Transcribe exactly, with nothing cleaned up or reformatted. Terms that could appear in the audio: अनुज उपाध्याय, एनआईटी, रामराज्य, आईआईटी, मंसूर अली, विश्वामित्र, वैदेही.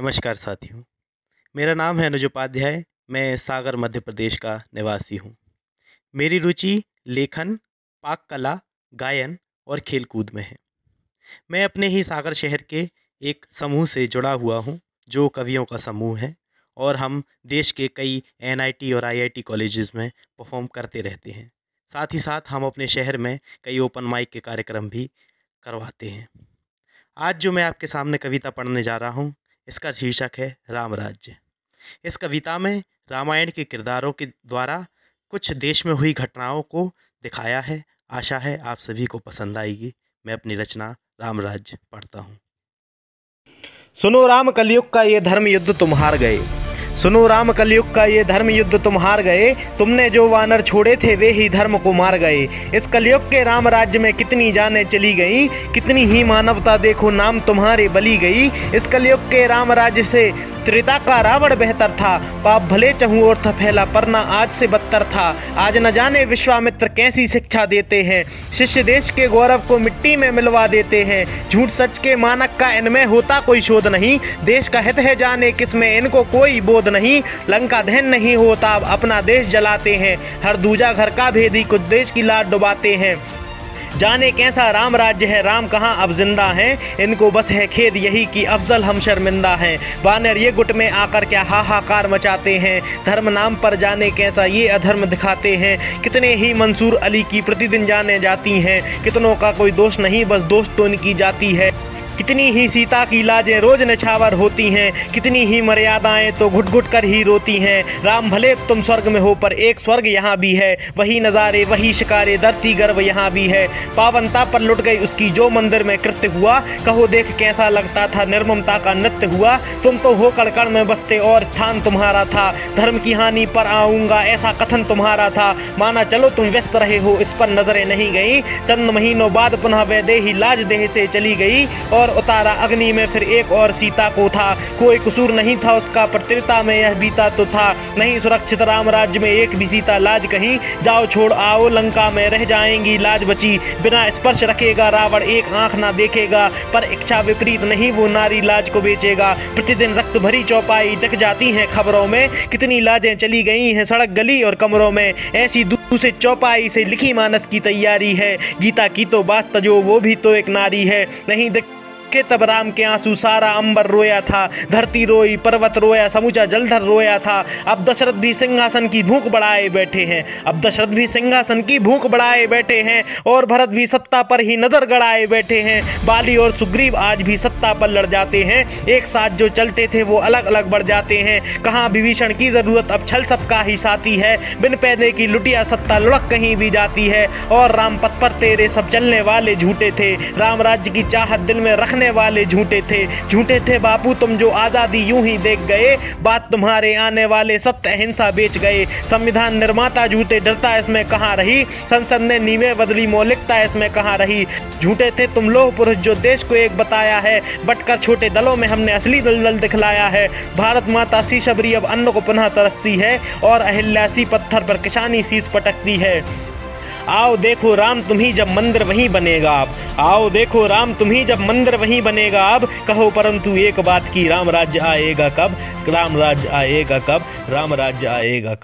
नमस्कार साथियों, मेरा नाम है अनुज उपाध्याय। मैं सागर मध्य प्रदेश का निवासी हूँ। मेरी रुचि लेखन, पाक कला, गायन और खेलकूद में है। मैं अपने ही सागर शहर के एक समूह से जुड़ा हुआ हूँ जो कवियों का समूह है, और हम देश के कई एनआईटी और आईआईटी कॉलेजेस में परफॉर्म करते रहते हैं। साथ ही साथ हम अपने शहर में कई ओपन माइक के कार्यक्रम भी करवाते हैं। आज जो मैं आपके सामने कविता पढ़ने जा रहा हूँ, इसका शीर्षक है रामराज्य। इस कविता में रामायण के किरदारों के द्वारा कुछ देश में हुई घटनाओं को दिखाया है। आशा है आप सभी को पसंद आएगी। मैं अपनी रचना रामराज्य पढ़ता हूँ। सुनो राम, कलयुग का ये धर्म युद्ध तुम हार गए। सुनो राम, कलयुग का ये धर्म युद्ध तुम हार गए। तुमने जो वानर छोड़े थे वे ही धर्म को मार गए। इस कलयुग के राम राज्य में कितनी जानें चली गई, कितनी ही मानवता देखो नाम तुम्हारे बली गई। इस कलयुग के राम राज्य से त्रेता का रावण बेहतर था। पाप भले चहु और था फैला, पर ना आज से बदतर था। आज न जाने विश्वामित्र कैसी शिक्षा देते हैं, शिष्य देश के गौरव को मिट्टी में मिलवा देते हैं। झूठ सच के मानक का इनमें होता कोई शोध नहीं, देश का हित है जाने किसमें इनको कोई बोध नहीं। लंका दहन नहीं होता, अब अपना देश जलाते हैं। हर दूजा घर का भेदी, कुछ देश की लाट डुबाते हैं। जाने कैसा राम राज्य है, राम कहाँ अब जिंदा हैं। इनको बस है खेद यही कि अफजल हम शर्मिंदा हैं। वानर ये गुट में आकर क्या हाहाकार मचाते हैं। धर्म नाम पर जाने कैसा ये अधर्म दिखाते हैं। कितने ही मंसूर अली की प्रतिदिन जाने जाती हैं। कितनों का कोई दोष नहीं, बस दोष तो इनकी जाती है। कितनी ही सीता की लाजें रोज नछावर होती हैं। कितनी ही मर्यादाएं तो घुट घुट कर ही रोती हैं। राम भले तुम स्वर्ग में हो, पर एक स्वर्ग यहाँ भी है। वही नज़ारे, वही शिकारे, धरती गर्व यहाँ भी है। पावनता पर लुट गई उसकी जो मंदिर में कृत्य हुआ। कहो देख कैसा लगता था निर्ममता का नृत्य हुआ। तुम तो हो कड़कड़ में बसते और स्थान तुम्हारा था। धर्म की हानि पर आऊँगा ऐसा कथन तुम्हारा था। माना चलो तुम व्यस्त रहे हो, इस पर नजरें नहीं गई। चंद महीनों बाद पुनः वैदेही लाज देह से चली गई, और उतारा अग्नि में फिर एक और सीता को था। कोई कसूर नहीं था उसका, पर त्रेता में यह बीता तो था। नहीं सुरक्षित राम राज्य में एक भी सीता लाज कहीं। जाओ छोड़ आओ लंका में रह जाएंगी लाज बची। बिना स्पर्श रखेगा रावण एक आंख ना देखेगा, पर इच्छा विपरीत नहीं वो नारी लाज को बेचेगा। प्रतिदिन रक्त भरी चौपाई दिख जाती है खबरों में। कितनी लाजें चली गई हैं सड़क गली और कमरों में। ऐसी दूसरी चौपाई से लिखी मानस की तैयारी है। गीता की तो बात तजो वो भी तो एक नारी है। नहीं दिख के तब राम के आंसू सारा अंबर रोया था। धरती रोई, पर्वत रोया, समूचा जलधर रोया था। अब दशरथ भी सिंहासन की भूख बढ़ाए बैठे हैं। अब दशरथ भी सिंहासन की भूख बढ़ाए बैठे हैं। और भरत भी सत्ता पर ही नजर गड़ाए बैठे हैं। बाली और सुग्रीव आज भी सत्ता पर लड़ जाते हैं। एक साथ जो चलते थे वो अलग अलग बढ़ जाते हैं। कहाँ विभीषण की जरूरत, अब छल सबका ही साथी है। बिन पैदे की लुटिया सत्ता लुढ़क कहीं भी जाती है। और राम पथ पर तेरे सब चलने वाले झूठे थे। राम राज्य की चाहत दिल में रख वाले झूठे थे। झूठे थे बापू तुम जो आजादी यूं ही देख गए। बात तुम्हारे आने वाले सत्य अहिंसा बेच गए। संविधान निर्माता झूठे, डरता इसमें कहां रही। संसद ने नींवें बदली, मौलिकता इसमें कहां रही। झूठे थे तुम लोग पुरुष जो देश को एक बताया है। बटकर छोटे दलों में हमने असली दलदल दिखलाया है। भारत माता सी शबरी अब अन्न को पुनः तरसती है, और अहिल्या सी पत्थर पर किसानी शीश पटकती है। आओ देखो राम तुम्ही जब मंदिर वहीं बनेगा अब। आओ देखो राम तुम्ही जब मंदिर वहीं बनेगा अब। कहो परंतु एक बात की, राम राज्य आएगा कब। राम राज्य आएगा कब, राम राज्य आएगा